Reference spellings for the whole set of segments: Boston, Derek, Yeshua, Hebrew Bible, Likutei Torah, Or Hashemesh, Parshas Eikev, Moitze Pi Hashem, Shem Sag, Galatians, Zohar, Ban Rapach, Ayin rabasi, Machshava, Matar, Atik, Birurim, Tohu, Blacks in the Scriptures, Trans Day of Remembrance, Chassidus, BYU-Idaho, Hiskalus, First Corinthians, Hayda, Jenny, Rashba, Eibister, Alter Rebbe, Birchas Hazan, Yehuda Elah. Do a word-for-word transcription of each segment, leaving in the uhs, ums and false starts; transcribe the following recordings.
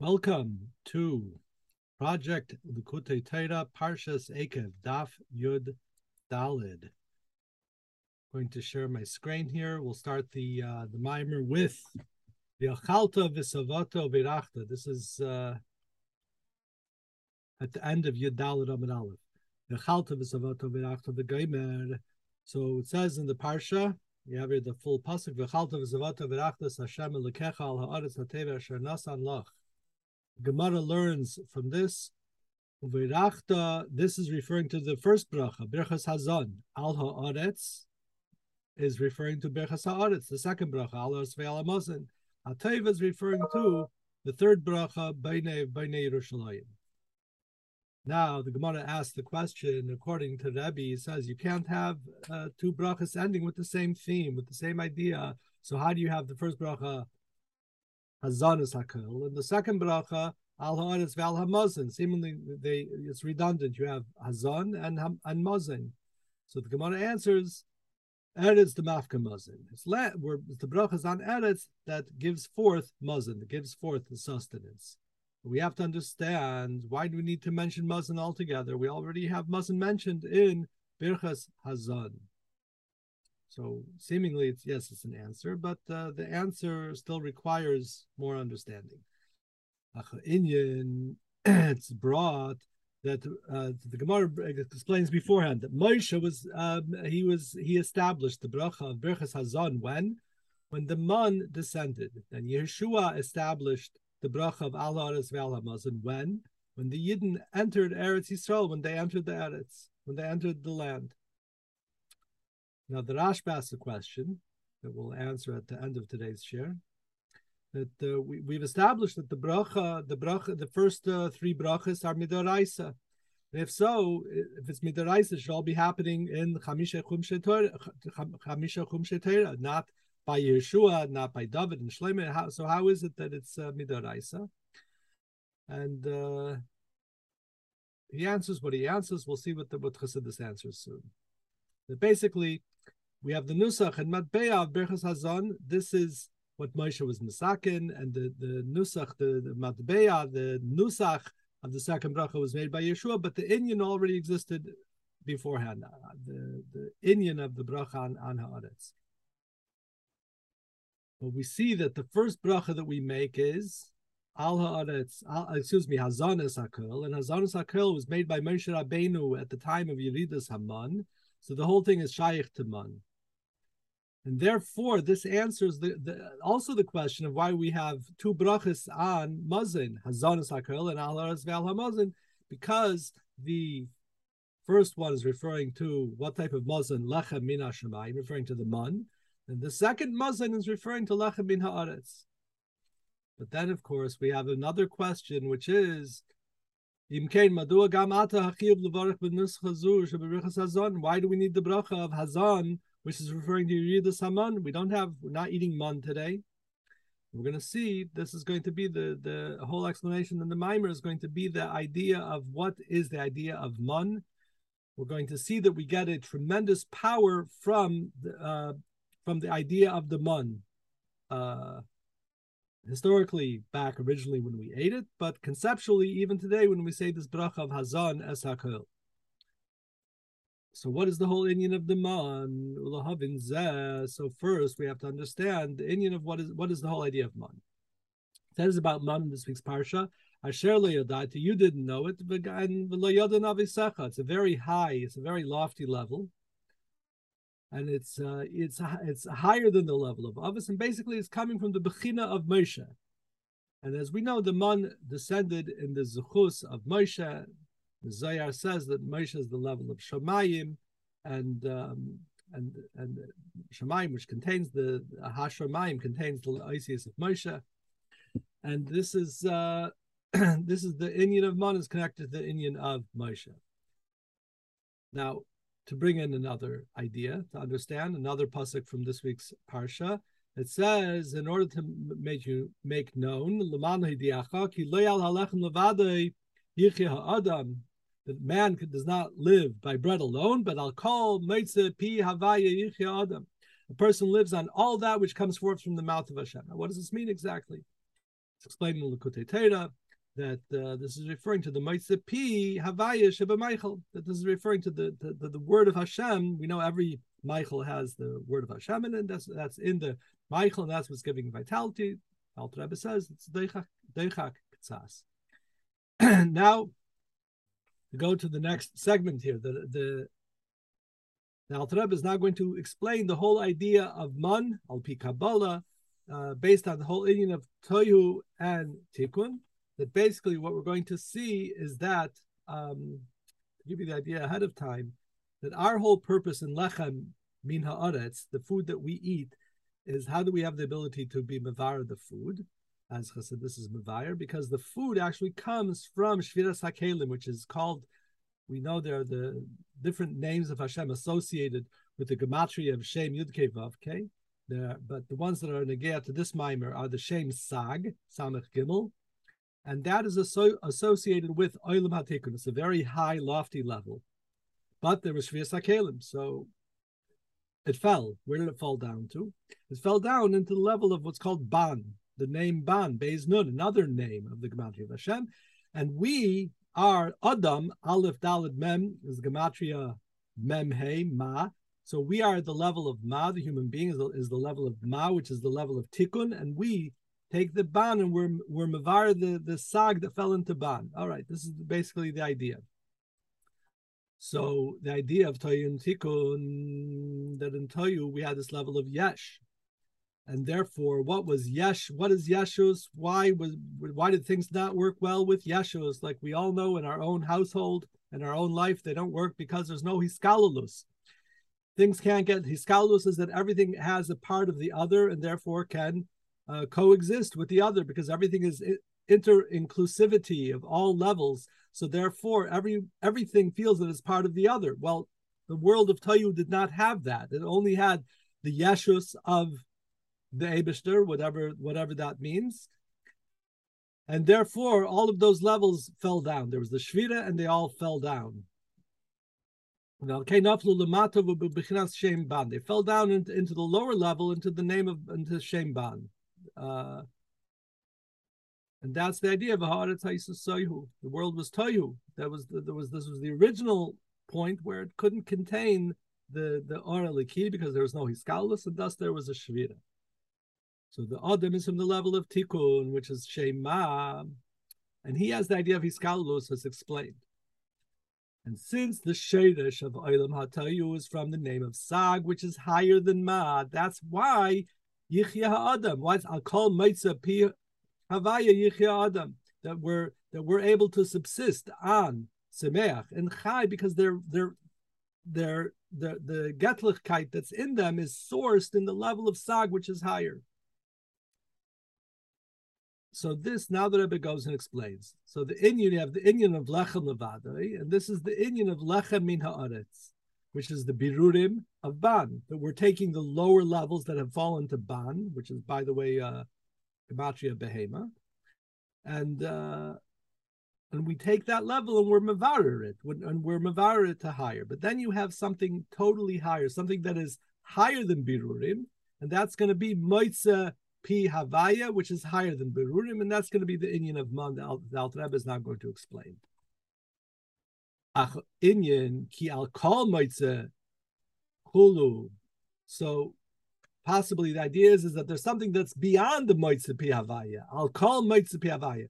Welcome to Project Likutei Torah, Parshas Akev, Daf Yud Daled. I'm going to share my screen here. We'll start the uh, the mimer with the Achalta V'Savato V'Irachta. This is uh, at the end of Yud Daled Amud Aleph. The Achalta V'Savato V'Irachta V'Gomer. So it says in the Parsha, you have here the full pasuk. V'Achalta V'Savato V'Irachta Hashem Elokecha Al Ha'aretz HaTeva Asher Nasan Lach. Gemara learns from this, this is referring to the first bracha, Birchas Hazan. Al Ha'aretz is referring to Birchas Ha'aretz, the second bracha, Al Ha'aretz Ve'al HaMazon. Ateva is referring to the third bracha, B'nei B'nei Yerushalayim. Now, the Gemara asks the question, according to Rebbe, he says, you can't have uh, two brachas ending with the same theme, with the same idea. So how do you have the first bracha, Hazan is Hakel, and the second bracha Al Ha'aretz Ve'al HaMazon. Seemingly, they it's redundant. You have Hazan and and Mazon. So the Gemara answers, Eretz the Mafka Mazon. It's the brachas on Eretz that gives forth Mazon, that gives forth the sustenance. We have to understand, why do we need to mention Mazon altogether? We already have Mazon mentioned in Birchas Hazan. So seemingly, it's, yes, it's an answer, but uh, the answer still requires more understanding. It's brought that uh, the Gemara explains beforehand that Moshe was um, he was he established the bracha of Birchas Hazan when when the man descended, and Yeshua established the bracha of Al Ha'aretz Ve'al HaMazon when when the Yidin entered Eretz Yisrael, when they entered the Eretz, when they entered the land. Now, the Rashba asks a question that we'll answer at the end of today's share. That uh, we, we've established that the bracha, the bracha, the first uh, three brachas are midoraisa. And if so, if it's midoraisa, it should all be happening in Chamisha Chumshe Torah, not by Yeshua, not by David and Shlomo. How, so how is it that it's uh, midoraisa? And uh, he answers what he answers. We'll see what the what Chassidus answers soon. That basically, we have the Nusach and Matbeah of Birchas Hazan. This is what Moshe was Mesakin, and the, the Nusach, the, the Matbeah, the Nusach of the second bracha was made by Yeshua, but the Inyan already existed beforehand, the, the Inyan of the bracha on, on Ha'aretz. But we see that the first bracha that we make is Al Ha'aretz, excuse me, Hazan es Hakel, and Hazan es Hakel was made by Moshe Rabbeinu at the time of Yeridas Haman. So the whole thing is Shaykh Taman. And therefore, this answers the, the, also the question of why we have two brachas on Mazon, Hazan es Hakel and Al Ha'aretz Ve'al HaMazon, because the first one is referring to what type of Mazon, Lechem min HaShomayim, referring to the man, and the second Mazon is referring to Lechem min Ha'aretz. But then, of course, we have another question, which is, why do we need the bracha of Hazan, which is referring to Yeridas Haman? We don't have, we're not eating man today. We're going to see, this is going to be the, the whole explanation, and the mimer is going to be the idea of what is the idea of man. We're going to see that we get a tremendous power from the, uh, from the idea of the man. Uh, Historically, back originally when we ate it, but conceptually, even today, when we say this bracha of Hazan es Hakel. So what is the whole inyan of the man? So first, we have to understand the inyan of what is what is the whole idea of man. That is about man in this week's parsha. Asher lo yadati, you didn't know it, and lo yada avisecha. It's a very high, it's a very lofty level. And it's uh, it's it's higher than the level of Avos, and basically it's coming from the Bechina of Moshe. And as we know, the man descended in the Zuchus of Moshe. The Zohar says that Moshe is the level of Shomayim, and um, and and Shomayim, which contains the HaShomayim, contains the Oisius of Moshe. And this is uh, this is the Inyan of man is connected to the Inyan of Moshe. Now, to bring in another idea, to understand another pasuk from this week's parsha, it says, in order to make you make known, that man does not live by bread alone, but al kol Moitze Pi Hashem. A person lives on all that which comes forth from the mouth of Hashem. Now, what does this mean exactly? It's explained in Likutei Torah that uh, this is referring to the Moitze Pi Hashem Shebameichel, that this is referring to the, the, the, the word of Hashem. We know every Meichel has the word of Hashem in it, that's, that's in the Meichel, and that's what's giving vitality. Alter Rebbe says it's Deichak Ktsas. Now, to go to the next segment here, the, the The Alter Rebbe is now going to explain the whole idea of man, al-pi Kabbalah, uh, based on the whole union of Tohu and Tikkun, that basically what we're going to see is that, um, to give you the idea ahead of time, that our whole purpose in Lechem min ha'aretz, the food that we eat, is how do we have the ability to be mevayer the food, as Chassidus is mevayer, because the food actually comes from Shvira Sakelim, which is called, we know there are the different names of Hashem associated with the gematria of Shem Yudke Vavke, there, but the ones that are negea to this mimer are the Shem Sag, Samech Gimel, and that is aso- associated with Olam HaTikun. It's a very high, lofty level. But there was Shvira Sakelim, so it fell. Where did it fall down to? It fell down into the level of what's called Ban, the name Ban, Beis Nun, another name of the gematria of Hashem, and we Our Adam, Aleph Dalad Mem, is Gematria Mem He, Ma. So we are at the level of Ma, the human being is the, is the level of Ma, which is the level of Tikkun, and we take the Ban and we're, we're Mavar, the, the Sag that fell into Ban. All right, this is basically the idea. So the idea of Toyu and Tikkun, that in Toyu we had this level of Yesh. And therefore, what was Yesh? What is Yeshus? Why was why did things not work well with Yeshus? Like we all know in our own household and our own life, they don't work because there's no Hiskalulus. Things can't get Hiskalulus is that everything has a part of the other and therefore can uh, coexist with the other because everything is inter-inclusivity of all levels. So therefore, every everything feels that it's part of the other. Well, the world of Tohu did not have that. It only had the Yeshus of the Eibister, whatever whatever that means. And therefore, all of those levels fell down. There was the Shvira, and they all fell down. They fell down into, into the lower level, into the name of into Shem Ban. Uh, and that's the idea of Ha'aretz Sohu. The world was Tohu. That was the, there was this was the original point where it couldn't contain the the Oraliki because there was no Hiskalus, and thus there was a Shvira. So the Adam is from the level of Tikkun, which is Shema, and he has the idea of Hiskalus as explained. And since the Sheresh of Olam HaTohu is from the name of Sag, which is higher than Ma, that's why Yichya HaAdam, why it's Akol Moitze Pi Havaya Yichya Adam, that we're that we're able to subsist on Semeach and Chai because they're they're they're the the Getlichkeit that's in them is sourced in the level of Sag, which is higher. So this, now the Rebbe goes and explains. So the Inyan, you have the Inyan of Lechem Levadai, and this is the Inyan of Lechem Min Ha'aretz, which is the Birurim of Ban, that we're taking the lower levels that have fallen to Ban, which is, by the way, uh, Gematria Behema, and uh, and we take that level and we're Mevarer it, and we're Mevarer it to higher. But then you have something totally higher, something that is higher than Birurim, and that's going to be Moitze Pi Havaya, which is higher than Birurim, and that's going to be the Inyan of Man that the Alter Rebbe is not going to explain. Ach Inyan ki al kol moitze hulu. So possibly the idea is, is that there's something that's beyond the Moitze Pi Havaya. Al kol moitze pi havaya.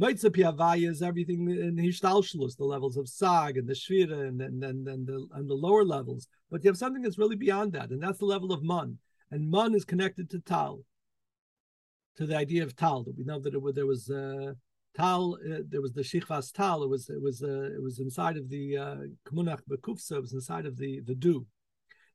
Moitze pi havaya is everything in Hishtalshlus, the levels of Sag and the Shvira and and and, and, the, and the lower levels. But you have something that's really beyond that, and that's the level of Man. And Man is connected to Tal, to the idea of Tal. We know that it, there was uh, Tal, uh, there was the Shichvas Tal. It was it was uh, it was inside of the uh, Kmunach Bekufsa. It was inside of the the dew,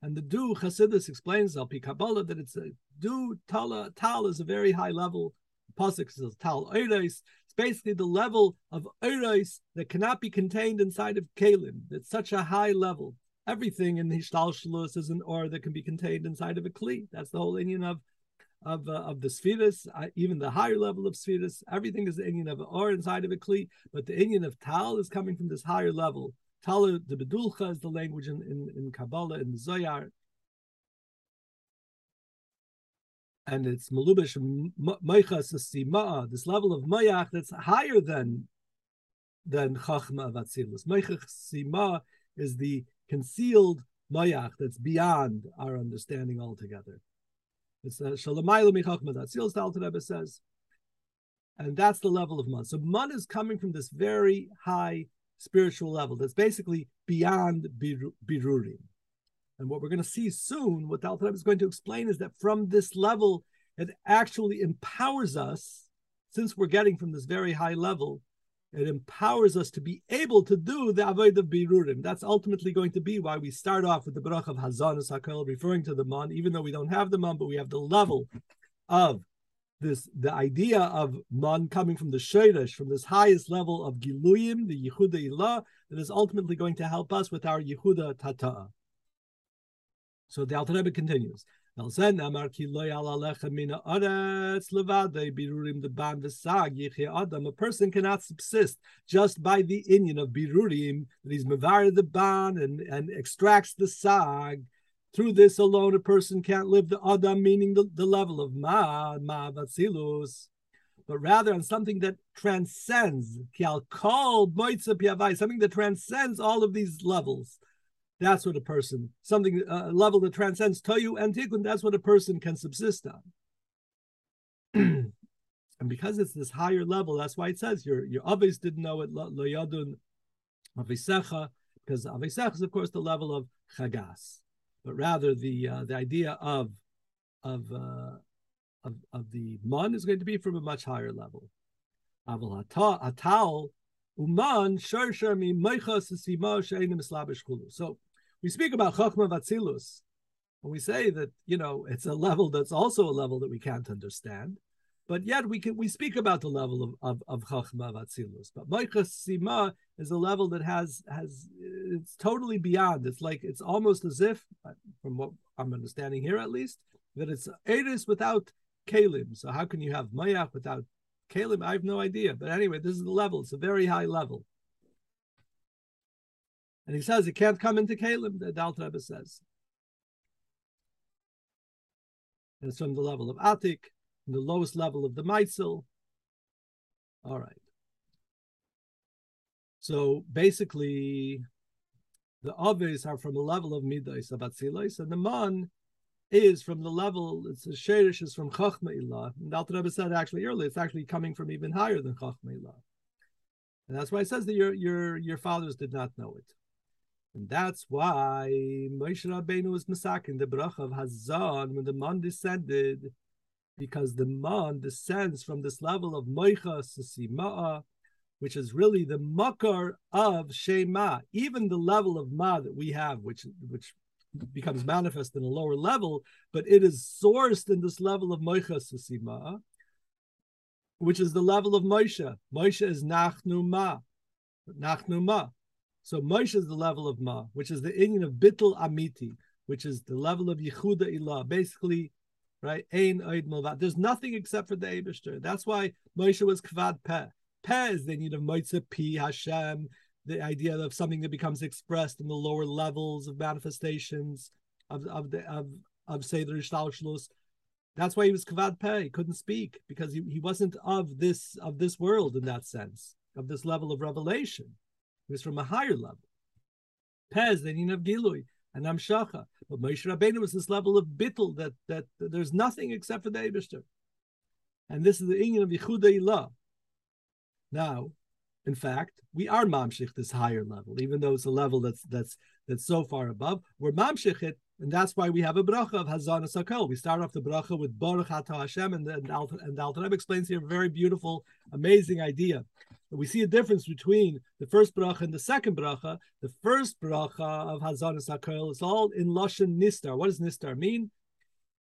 and the dew Chassidus explains al pi Kabbalah that it's a dew Tal. Tal is a very high level. Pasuk says Tal Eiros. It's basically the level of Eiros that cannot be contained inside of Kalim. It's such a high level. Everything in the Hishtalshalus is an or that can be contained inside of a kli. That's the whole inyan of. Of, uh, of the spheres, uh, even the higher level of spheres, everything is the inyan of or inside of a kli, but the inyan of tal is coming from this higher level. Tal, the bedulcha is the language in, in, in Kabbalah, in the Zohar. and it's Malubish Moicha Susima, this level of Mayach that's higher than than Chachma Vatzilus. Moicha Susima is the concealed Mayach that's beyond our understanding altogether. It's Shalomayla Michachma Vatzilus, the Alter Rebbe says. And that's the level of man. So man is coming from this very high spiritual level that's basically beyond bir- Birurim. And what we're going to see soon, what the Alter Rebbe is going to explain, is that from this level, it actually empowers us, since we're getting from this very high level, it empowers us to be able to do the Avodah of Birurim. That's ultimately going to be why we start off with the Baruch of Hazanus HaKol, referring to the man, even though we don't have the man, but we have the level of This the idea of man coming from the Shoresh, from this highest level of Giluyim, the Yichuda Ilah, that is ultimately going to help us with our Yichud Tata'a. So the Alter Rebbe continues. A person cannot subsist just by the inyan of Birurim, that he's mevared the ban and, and extracts the sag. Through this alone, a person can't live the Adam, meaning the, the level of Ma, Ma Vatzilus, but rather on something that transcends, something that transcends all of these levels. That's what a person, something, a level that transcends Tohu and Tikkun, that's what a person can subsist on. And because it's this higher level, that's why it says, your your Aves didn't know it, Lo Yadun Avisecha, because Avisecha is, of course, the level of Chagas. But rather, the uh, the idea of of, uh, of of the man is going to be from a much higher level. So we speak about Chochma Vatzilus, and we say that you know it's a level that's also a level that we can't understand, but yet we can we speak about the level of of, of Chochma Vatzilus. But Moicha Susima is a level that has has it's totally beyond. It's like it's almost as if, from what I'm understanding here at least, that it's Eretz without Kalim. So how can you have Mayach without Kalim? I have no idea. But anyway, this is the level. It's a very high level. And he says it can't come into Kalim, the Alter Rebbe says. And it's from the level of Atik, the lowest level of the Meitzel. All right. So basically, the Aves are from a level of Midas, of Atzilos, and the Man is from the level, it's a Sherish, is from Chochmeilah. And Alter Rebbe said actually earlier, it's actually coming from even higher than Chochmeilah. And that's why it says that your, your, your fathers did not know it. And that's why Moshe Rabbeinu was Masakin, the Bracha of Hazan, when the Man descended, because the Man descends from this level of Moicha Susima, which is really the makar of Shema. Even the level of Ma that we have, which which becomes manifest in a lower level, but it is sourced in this level of Moicha Susima, which is the level of Moshe. Moshe is Nachnu Ma. Nachnu Ma. So Moshe is the level of Ma, which is the inyan of Bittel Amiti, which is the level of Yehuda Elah. Basically, right? Ein Oid Malvat. There's nothing except for the Eibister. That's why Moshe was Kvad pe. Peh is the need of Moitze Pi Hashem, the idea of something that becomes expressed in the lower levels of manifestations of of the of of Seder Ishtalshlus. That's why he was Kvad Peh. He couldn't speak because he, he wasn't of this of this world in that sense, of this level of revelation. He was from a higher level. Peh is the need of Gilui and Amshacha. But Moshe Rabbeinu was this level of Bittul that, that that there's nothing except for the Eibushter. And this is the inyan of Yichuda Ilah. Now, in fact, we are mamshich this higher level, even though it's a level that's that's that's so far above. We're mamshich it, and that's why we have a bracha of Hazanus HaKol. We start off the bracha with Baruch Atah Hashem, and the Alter Rebbe explains here a very beautiful, amazing idea. But we see a difference between the first bracha and the second bracha. The first bracha of Hazanus HaKol is all in Lashon Nistar. What does Nistar mean?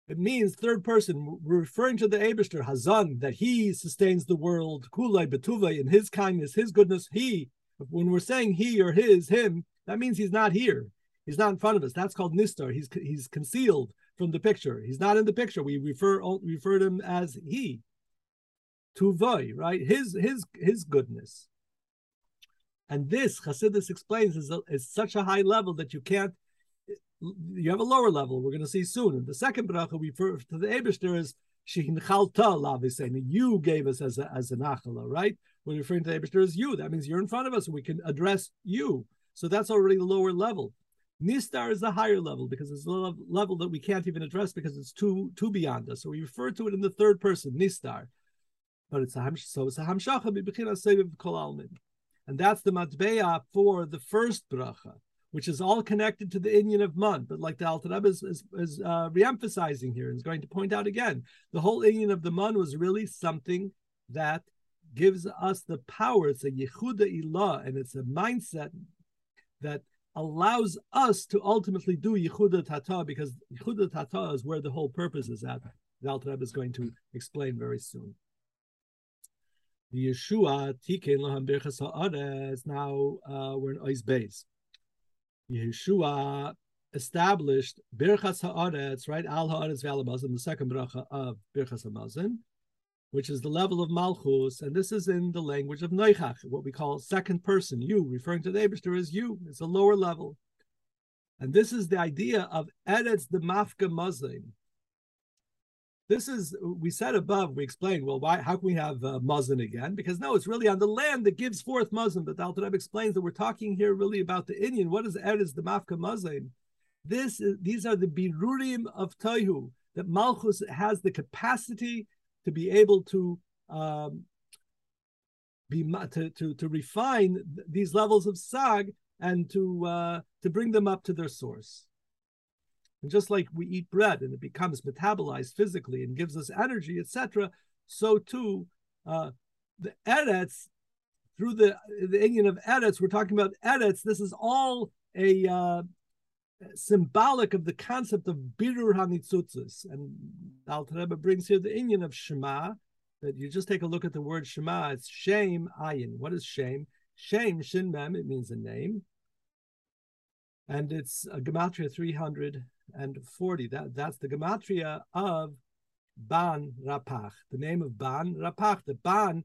It means third person. We're referring to the Eibushter, Hazan, that he sustains the world, Kulai Betuvai, in his kindness, his goodness. He, when we're saying he or his, him, that means he's not here. He's not in front of us. That's called Nistar. He's he's concealed from the picture. He's not in the picture. We refer refer to him as he. Tuvai, right? His his his goodness. And this, Chassidus explains, is, a, is such a high level that you can't. You have a lower level, we're going to see soon. In the second bracha, we refer to the Eibushter as You gave us as, a, as an achala, right? We're referring to Eibister as you. That means you're in front of us. We can address you. So that's already the lower level. Nistar is the higher level because it's the level that we can't even address because it's too too beyond us. So we refer to it in the third person, Nistar. But it's a, so it's a hamshacha b'bechina seviv kol almin. And that's the matbeya for the first bracha, which is all connected to the inyan of man. But like the Alter Rebbe is, is, is uh, re-emphasizing here and is going to point out again, the whole inyan of the man was really something that gives us the power. It's a Yichuda Ilah, and it's a mindset that allows us to ultimately do Yichud Tata'a, because Yichud Tata'a is where the whole purpose is at. The Alter Rebbe is going to explain very soon. The Yeshua Tikkun laham Birchas Ha'aretz. Now uh, we're in Ois Beis. Yeshua established Birchas Ha'aretz, right? Al Ha'aretz ve'al Ha'mazon, the second bracha of Birchas Ha'mazon, which is the level of Malchus, and this is in the language of Noichach, what we call second person, you, referring to the Eibister as you. It's a lower level. And this is the idea of Eretz the Mafka Mazin. This is, we said above, we explained, well, why? How can we have uh, Mazin again? Because no, it's really on the land that gives forth Mazin, but the Alter Rebbe explains that we're talking here really about the Indian. What is Eretz the Mafka Mazin? This is, these are the Birurim of Tohu, that Malchus has the capacity to be able to um, be to, to to refine these levels of sag and to uh, to bring them up to their source. And just like we eat bread and it becomes metabolized physically and gives us energy, et cetera, so too uh, the eretz through the the inyan of eretz. We're talking about eretz. This is all a uh, symbolic of the concept of birur hanitzutzis, and Alter Rebbe brings here the inyan of Shema. That you just take a look at the word Shema. It's shame ayin. What is shame? Shame shin mem. It means a name, and it's a gematria three hundred and forty. That that's the gematria of Ban Rapach. The name of Ban Rapach. The Ban,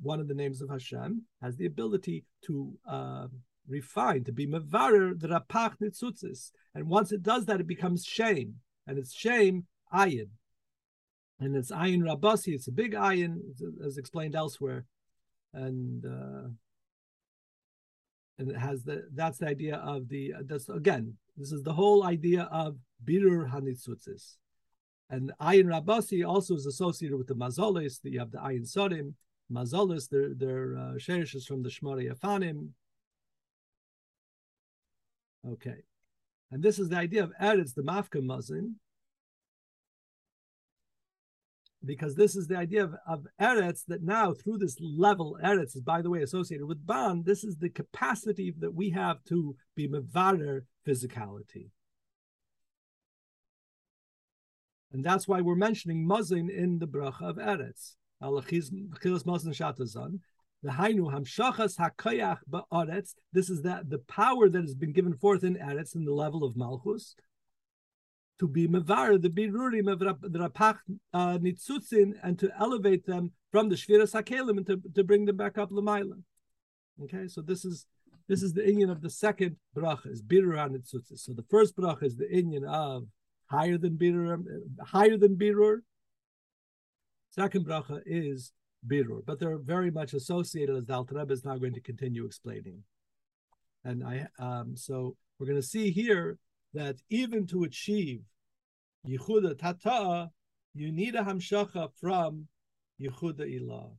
one of the names of Hashem, has the ability to Uh, refined, to be mevarer, the rapach nitzutzis. And once it does that, it becomes shame. And it's shame, ayin. And it's ayin rabasi, it's a big ayin, as explained elsewhere. And uh, and it has the, that's the idea of the, that's again, this is the whole idea of birur hanitzutzis. And ayin rabasi also is associated with the mazolis, the, you have the ayin sorim, mazolis, their, their uh, sherishes from the shmari afanim. Okay, and this is the idea of Eretz, the Mafka Mazin, because this is the idea of, of Eretz that now through this level, Eretz is, by the way, associated with Ban. This is the capacity that we have to be mevarer physicality. And that's why we're mentioning Mazin in the bracha of Eretz. The Hainu Hamshachas Hakoyach BaAretz. This is that the power that has been given forth in Eretz in the level of Malchus to be mevar the birurim of Rapach Nitzutzin and to elevate them from the Shvira Sakelim and to, to bring them back up Lamaila. Okay, so this is this is the inyan of the second bracha is Birur HaNitzutzin. So the first bracha is the inyan of higher than Birur, higher than Birur. Second bracha is Birur, but they're very much associated, as the Alter Rebbe is now going to continue explaining. And I, um, so we're going to see here that even to achieve Yichuda Tata'a, you need a hamshacha from Yehuda Elah.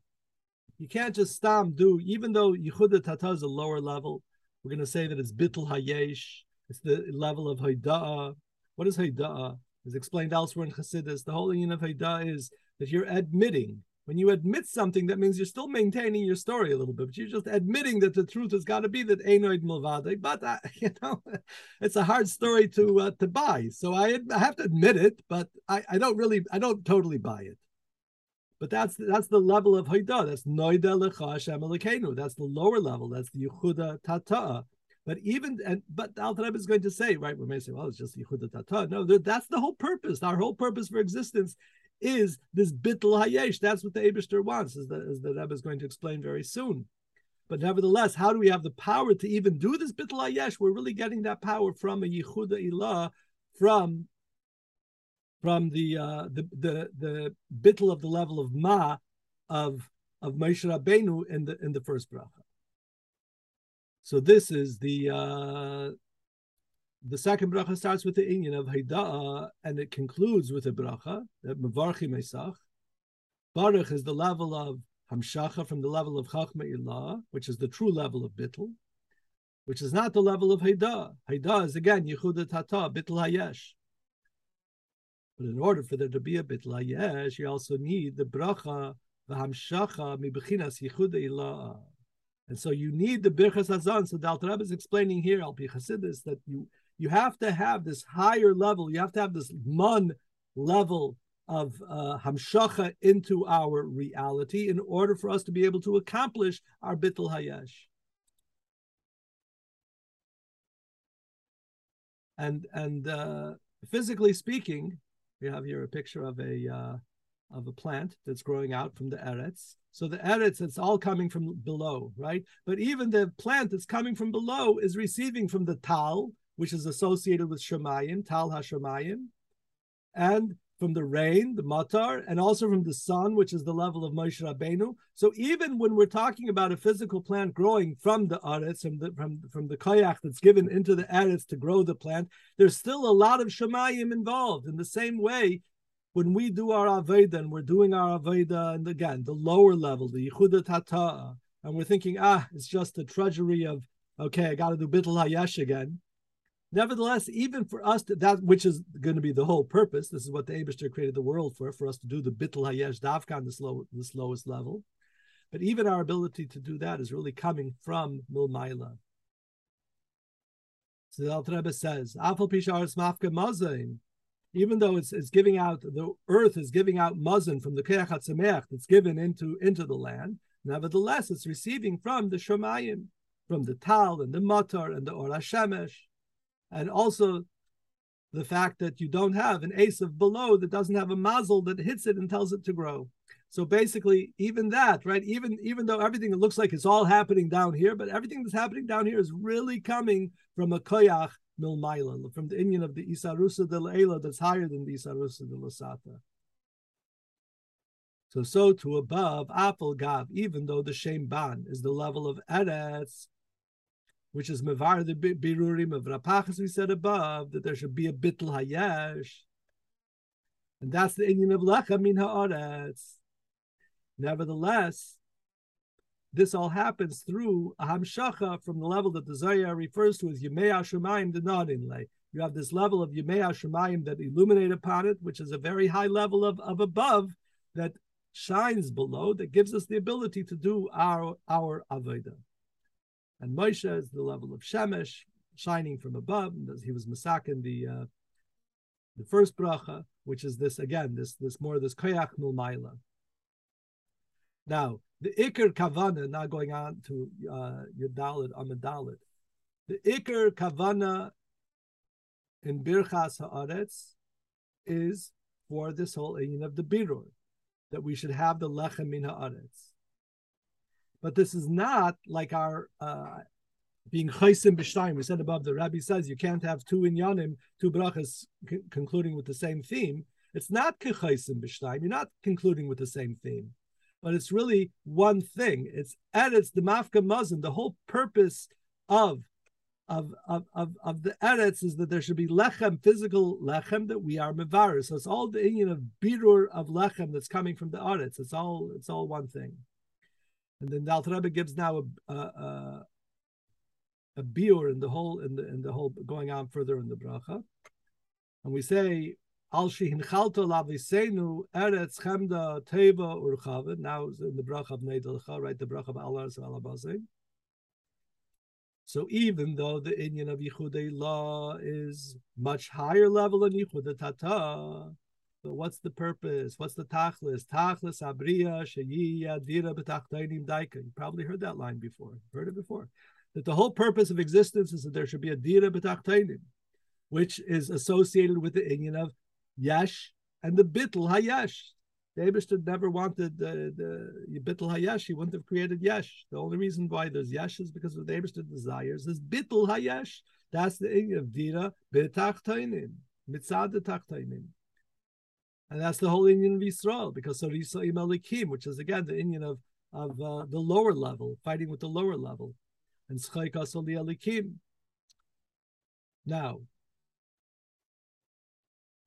You can't just stam do, even though Yichuda Tata'a is a lower level. We're going to say that it's Bittul hayesh, it's the level of Hayda. What is Hayda? It's explained elsewhere in Chassidus. The whole inyan of Hayda is that you're admitting. When you admit something, that means you're still maintaining your story a little bit, but you're just admitting that the truth has got to be that Einoid Mulvade. But I, you know, it's a hard story to uh, to buy. So I, I have to admit it, but I, I don't really, I don't totally buy it. But that's that's the level of Hayda. That's Noida Lecha Hashem Elokeinu. That's the lower level. That's the Yichuda Tata'a. But even and but Alter Rebbe is going to say, right? We may say, well, it's just Yichuda Tata'a. No, that's the whole purpose. Our whole purpose for existence is this bittul hayesh. That's what the Eibister wants, as the, as the Rebbe is going to explain very soon. But nevertheless, how do we have the power to even do this bittul hayesh? We're really getting that power from a Yehuda Elah, from from the uh, the the the bittul of the level of ma of of Moshe Rabbeinu in the in the first bracha. So this is the uh, the second bracha starts with the inyan of Hayda, and it concludes with a bracha that mevarchi meisach. Baruch is the level of hamshacha from the level of chochmeilah, which is the true level of bittul, which is not the level of Hayda. Hayda is again Yichud Tata'a, Bittul hayesh. But in order for there to be a Bittul hayesh, you also need the bracha v'hamshacha mibechinas Yichud Ilah. And so you need the Birchas Hazan. So the Alter Rebbe is explaining here, al pi Chassidus, that you you have to have this higher level. You have to have this mon level of uh, hamshacha into our reality in order for us to be able to accomplish our Bittul hayesh. And and uh, physically speaking, we have here a picture of a uh, of a plant that's growing out from the Eretz. So the Eretz, it's all coming from below, right? But even the plant that's coming from below is receiving from the Tal, which is associated with Shomayim, Tal HaShomayim, and from the rain, the Matar, and also from the sun, which is the level of Moshe Rabbeinu. So even when we're talking about a physical plant growing from the Eretz, from the, from, from the koyach that's given into the Eretz to grow the plant, there's still a lot of Shomayim involved. In the same way, when we do our Aveda, and we're doing our Aveda, and again, the lower level, the Yichuda Tata'a, and we're thinking, ah, it's just the treasury of, okay, I got to do Bittul Hayesh again. Nevertheless, even for us, to, that which is going to be the whole purpose, this is what the Eibister created the world for, for us to do the Bittul Hayesh Davka on this, low, this lowest level. But even our ability to do that is really coming from Milmaila. So the Alter Rebbe says, even though it's, it's giving out, the earth is giving out mazon from the Keach HaTzameach that's given into, into the land, nevertheless, it's receiving from the Shomayim, from the Tal and the Matar and the Or HaShemesh. And also the fact that you don't have an ace of below that doesn't have a mazel that hits it and tells it to grow. So basically, even that, right? Even, even though everything, it looks like it's all happening down here, but everything that's happening down here is really coming from a koyach milmaila, from the inyan of the isarusa de l'ela that's higher than the isarusa de l'sata. So, so to above, apel gav, even though the shem ban is the level of eretz, which is mevar the birurim of Rapach, as we said above, that there should be a bittul hayesh, and that's the inyan of lecha min ha'aretz. Nevertheless, this all happens through a hamshacha from the level that the Zohar refers to as yemei hashemayim d'narin leh. You have this level of yemei hashemayim that illuminate upon it, which is a very high level of, of above that shines below, that gives us the ability to do our our avodah. And Moshe is the level of Shemesh, shining from above. And he was Masakin the uh, the first bracha, which is this again, this this more this koyach milmaila. Now the Iker Kavana, now going on to uh, Yedalit Amadalit, the Iker Kavana in Birchas Ha'aretz is for this whole union of the Birur, that we should have the Lechem min Ha'aretz. But this is not like our uh, being chaysim b'shtayim. We said above, the Rabbi says you can't have two inyanim, two brachas c- concluding with the same theme. It's not kechaysim b'shtayim. You're not concluding with the same theme. But it's really one thing. It's Eretz, the mafka mazon. The whole purpose of, of, of, of, of the Eretz is that there should be lechem, physical lechem, that we are mevaris. So it's all the inyan of birur of lechem that's coming from the Eretz. It's all, it's all one thing. And then the Alter Rebbe gives now a, a, a, a biur in the whole in the in the whole going on further in the bracha, and we say al shehinchalto lavisenu eretz chemda teva urchaven. Now in the bracha of neidalcha, right? The bracha of alars alabasi. So even though the inyan of Yichuda Ilah is much higher level than Yichuda Tata, but what's the purpose? What's the tachlis? Tachlis abriya sheyiya dira b'tachtonim daika. You probably heard that line before. You've heard it before. That the whole purpose of existence is that there should be a dira b'tachtonim, which is associated with the inyan of yesh and the bittul hayesh. The Eibister never wanted the, the bittul hayesh. He wouldn't have created yesh. The only reason why there's yesh is because what the Eibister desires is bittul hayesh. That's the inyan of dira b'tachtonim, mitzad b'tachtonim. And that's the whole Indian of Yisrael, because Sarisa'im Elikim, which is again the Indian of, of uh, the lower level, fighting with the lower level. And S'chaikas Oli Elikim. Now,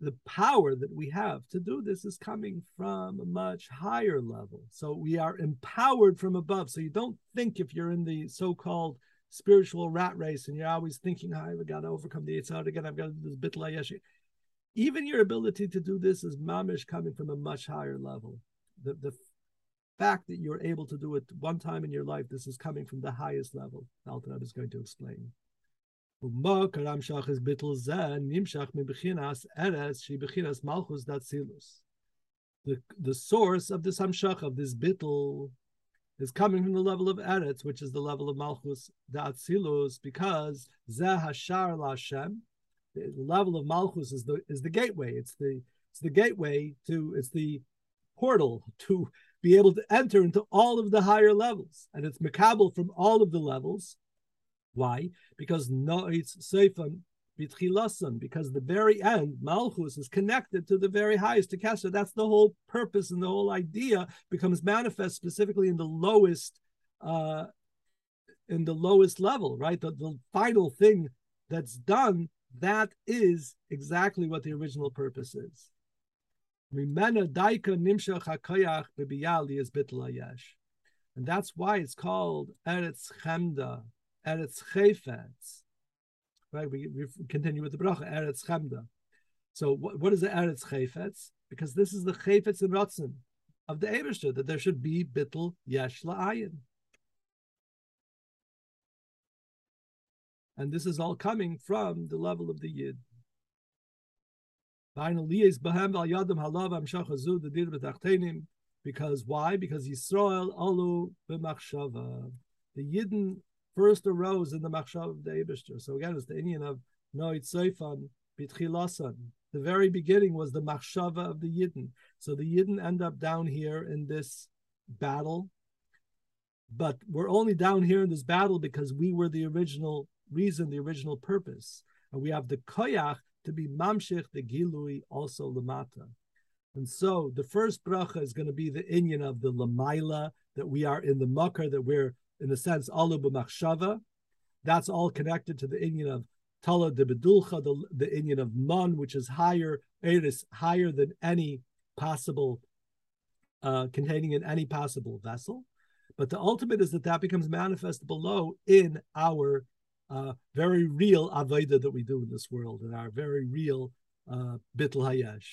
the power that we have to do this is coming from a much higher level. So we are empowered from above. So you don't think, if you're in the so-called spiritual rat race and you're always thinking, oh, I've got to overcome the Yitzhak again, I've got to do this Bittul hayesh. Even your ability to do this is mamish coming from a much higher level. The, the fact that you're able to do it one time in your life, this is coming from the highest level. Alter Rebbe is going to explain. The, the source of this hamshach, of this bittul, is coming from the level of Eretz, which is the level of Malchus da'atzilus, because zeh hashar la'Hashem. The level of Malchus is the is the gateway. It's the it's the gateway to it's the portal to be able to enter into all of the higher levels, and it's makabel from all of the levels. Why? Because no, it's seifan bitchilasan. Because the very end, Malchus, is connected to the very highest, to Kesher. That's the whole purpose, and the whole idea becomes manifest specifically in the lowest, uh, in the lowest level. Right, the, the final thing that's done. That is exactly what the original purpose is. And that's why it's called Eretz Chemda, Eretz Chefetz. Right? We, we continue with the bracha, Eretz Chemda. So what, what is the Eretz Chefetz? Because this is the Chefetz and Ratzon of the Eibister, that there should be Bittul hayesh la'ayin. And this is all coming from the level of the Yid. Because why? Because Yisrael alu b'machshava. The Yidin first arose in the machshava of the Eibister. So again, it's the Indian of noitzayfan bitchilasan. The very beginning was the machshava of the Yidin. So the Yidin end up down here in this battle. But we're only down here in this battle because we were the original reason, the original purpose, and we have the koyach to be mamshich the gilui also lamata. And so the first bracha is going to be the inyan of the lamaila, that we are in the makar, that we're in a sense alu b'machshava. That's all connected to the inyan of tala de bedulcha, the the inyan of man, which is higher, eris, higher than any possible, uh, containing in any possible vessel. But the ultimate is that that becomes manifest below in our Uh, very real avodah that we do in this world, and our very real uh, bittul hayesh.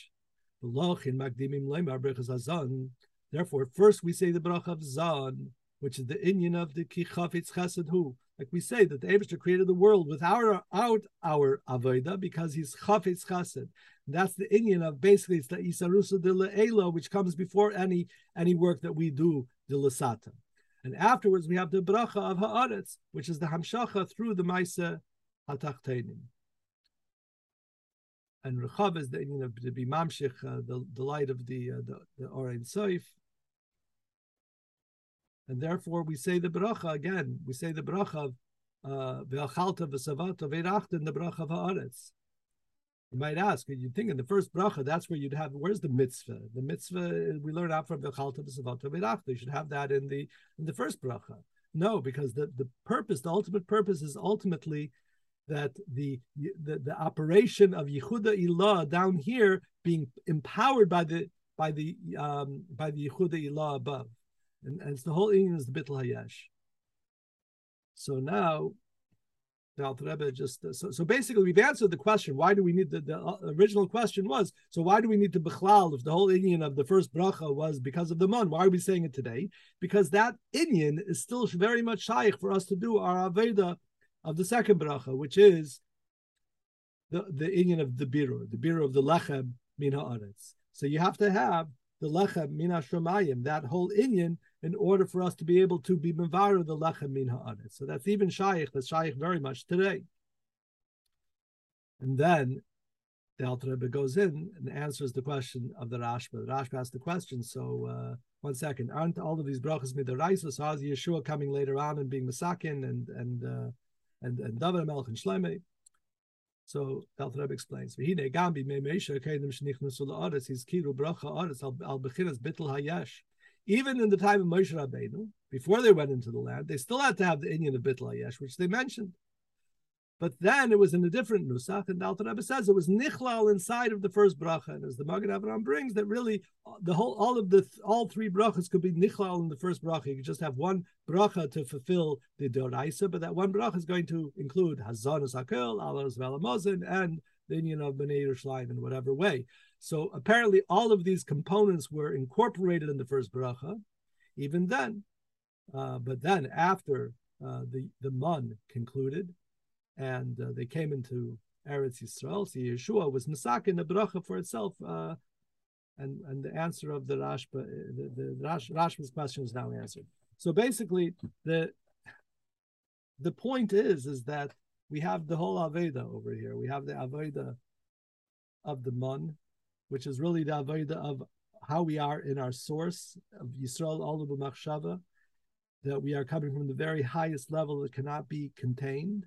Therefore, first we say the bracha of Zan, which is the inyan of the ki chafitz chesed hu. Like we say that the Eibushter created the world without our, our avodah, because he's chafitz chesed. That's the inyan of, basically it's the isarusa de le'ela, which comes before any any work that we do de l'sata. And afterwards, we have the bracha of Ha'aretz, which is the hamshacha through the Maiseh Hatachtenim. And Rechav is the inyan of the Bimamshich, the the light of the uh, the, the Orein Soif. And therefore, we say the bracha again. We say the bracha of Ve'achalta Ve'savata Ve'irachten, the bracha of Ha'aretz. You might ask, you'd think in the first bracha, that's where you'd have, where's the mitzvah? The mitzvah, we learn out from the Chalta B'Savata V'Irachta. You should have that in the in the first bracha. No, because the, the purpose, the ultimate purpose is ultimately that the, the, the operation of Yichuda Ilah down here being empowered by the by the um, by the Yichuda Ilah above. And, and it's the whole thing is the Bittul hayesh. So now, the Alter Rebbe just, uh, so, so basically we've answered the question, why do we need, the, the original question was, so why do we need to Bechlal, if the whole inyan of the first bracha was because of the man, why are we saying it today? Because that inyan is still very much shaykh for us to do our Aveda of the second bracha, which is the, the inyan of the Birur, the Birur of the Lechem min ha'aretz. So you have to have the Lechem min ha'shomayim, that whole inyan, in order for us to be able to be mevarer the lechem min ha'aretz. So that's even shaykh, that's shaykh very much today. And then the Alter Rebbe goes in and answers the question of the Rashba. The Rashba asked the question, so uh, one second, aren't all of these brachas midoraisa? So how's Yeshua coming later on and being Masakin and and uh, and and David Melch and Shloimeh? So Alter Rebbe explains, he's kiru bracha al bechiras bittul hayesh. Even in the time of Moshe Rabbeinu, before they went into the land, they still had to have the inyan of bittul hayesh, which they mentioned. But then it was in a different nusach, and Alter Rebbe says it was nichlal inside of the first bracha, and as the Magen Avraham brings, that really the whole, all of the all three brachas could be nichlal in the first bracha. You could just have one bracha to fulfill the doraisa, but that one bracha is going to include hazanas hakel, alas velamazin, and the union of Bnei Yerushalayim in whatever way. So apparently, all of these components were incorporated in the first bracha, even then. Uh, but then, after uh, the the mun concluded, and uh, they came into Eretz Yisrael, so Yeshua was masakin the bracha for itself, uh, and and the answer of the Rashba, the, the Rash, Rashba's question is now answered. So basically, the the point is is that we have the whole Aveda over here. We have the Aveda of the Mon, which is really the Aveda of how we are in our source of Yisrael Olu B'Machshava, that we are coming from the very highest level that cannot be contained.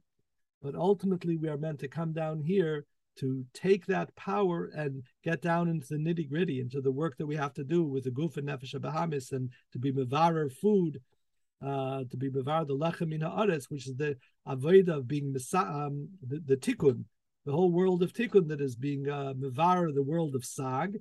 But ultimately, we are meant to come down here to take that power and get down into the nitty-gritty, into the work that we have to do with the Guf and Nefesh HaBahamis, and to be Mevarer food, uh, to be Mevarer the Lechem in Ha'aretz, which is the Aveda of being um, the, the Tikkun, the whole world of Tikkun that is being uh, Mevarer, the world of Sag.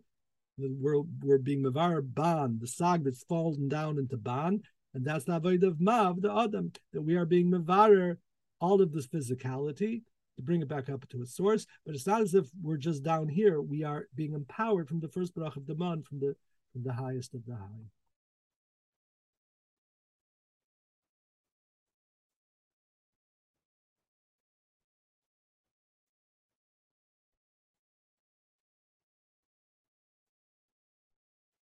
We're, we're being Mevarer Ban, the Sag that's fallen down into Ban, and that's the Aveda of Mav, the Adam, that we are being Mevarer all of this physicality to bring it back up to its source. But it's not as if we're just down here. We are being empowered from the first Barach of the Mon, from the, from the highest of the high.